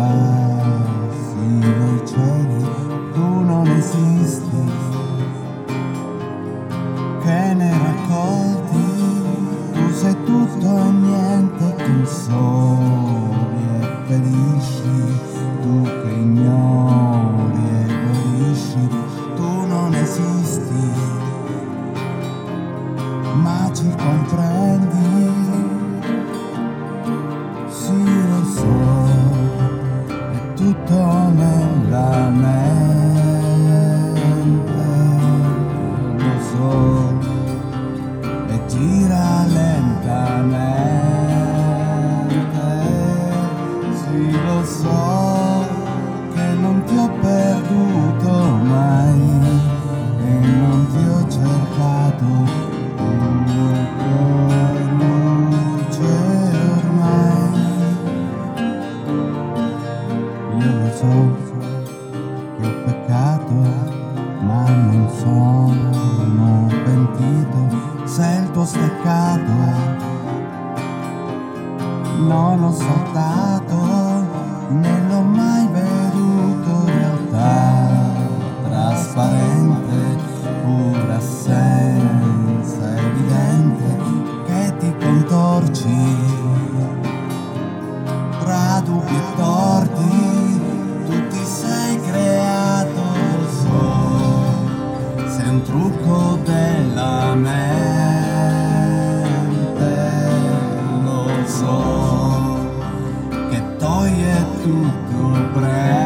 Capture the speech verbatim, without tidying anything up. passi nei cieli, tu non esisti, che ne raccolti, tu sei tutto e niente, tu soli e ferisci, tu che ignori e guarisci, tu non esisti, ma ci comprendi. Nella mente lo so e gira lentamente, sì lo so che non ti ho perduto mai e non ti ho cercato. So che ho peccato, ma non sono pentito. Se il tuo steccato non ho saltato, né l'ho mai veduto. Realtà trasparente, pura assenza evidente, che ti contorci tra dubbi e torti. Un trucco della mente, lo so che toglie tutto breve.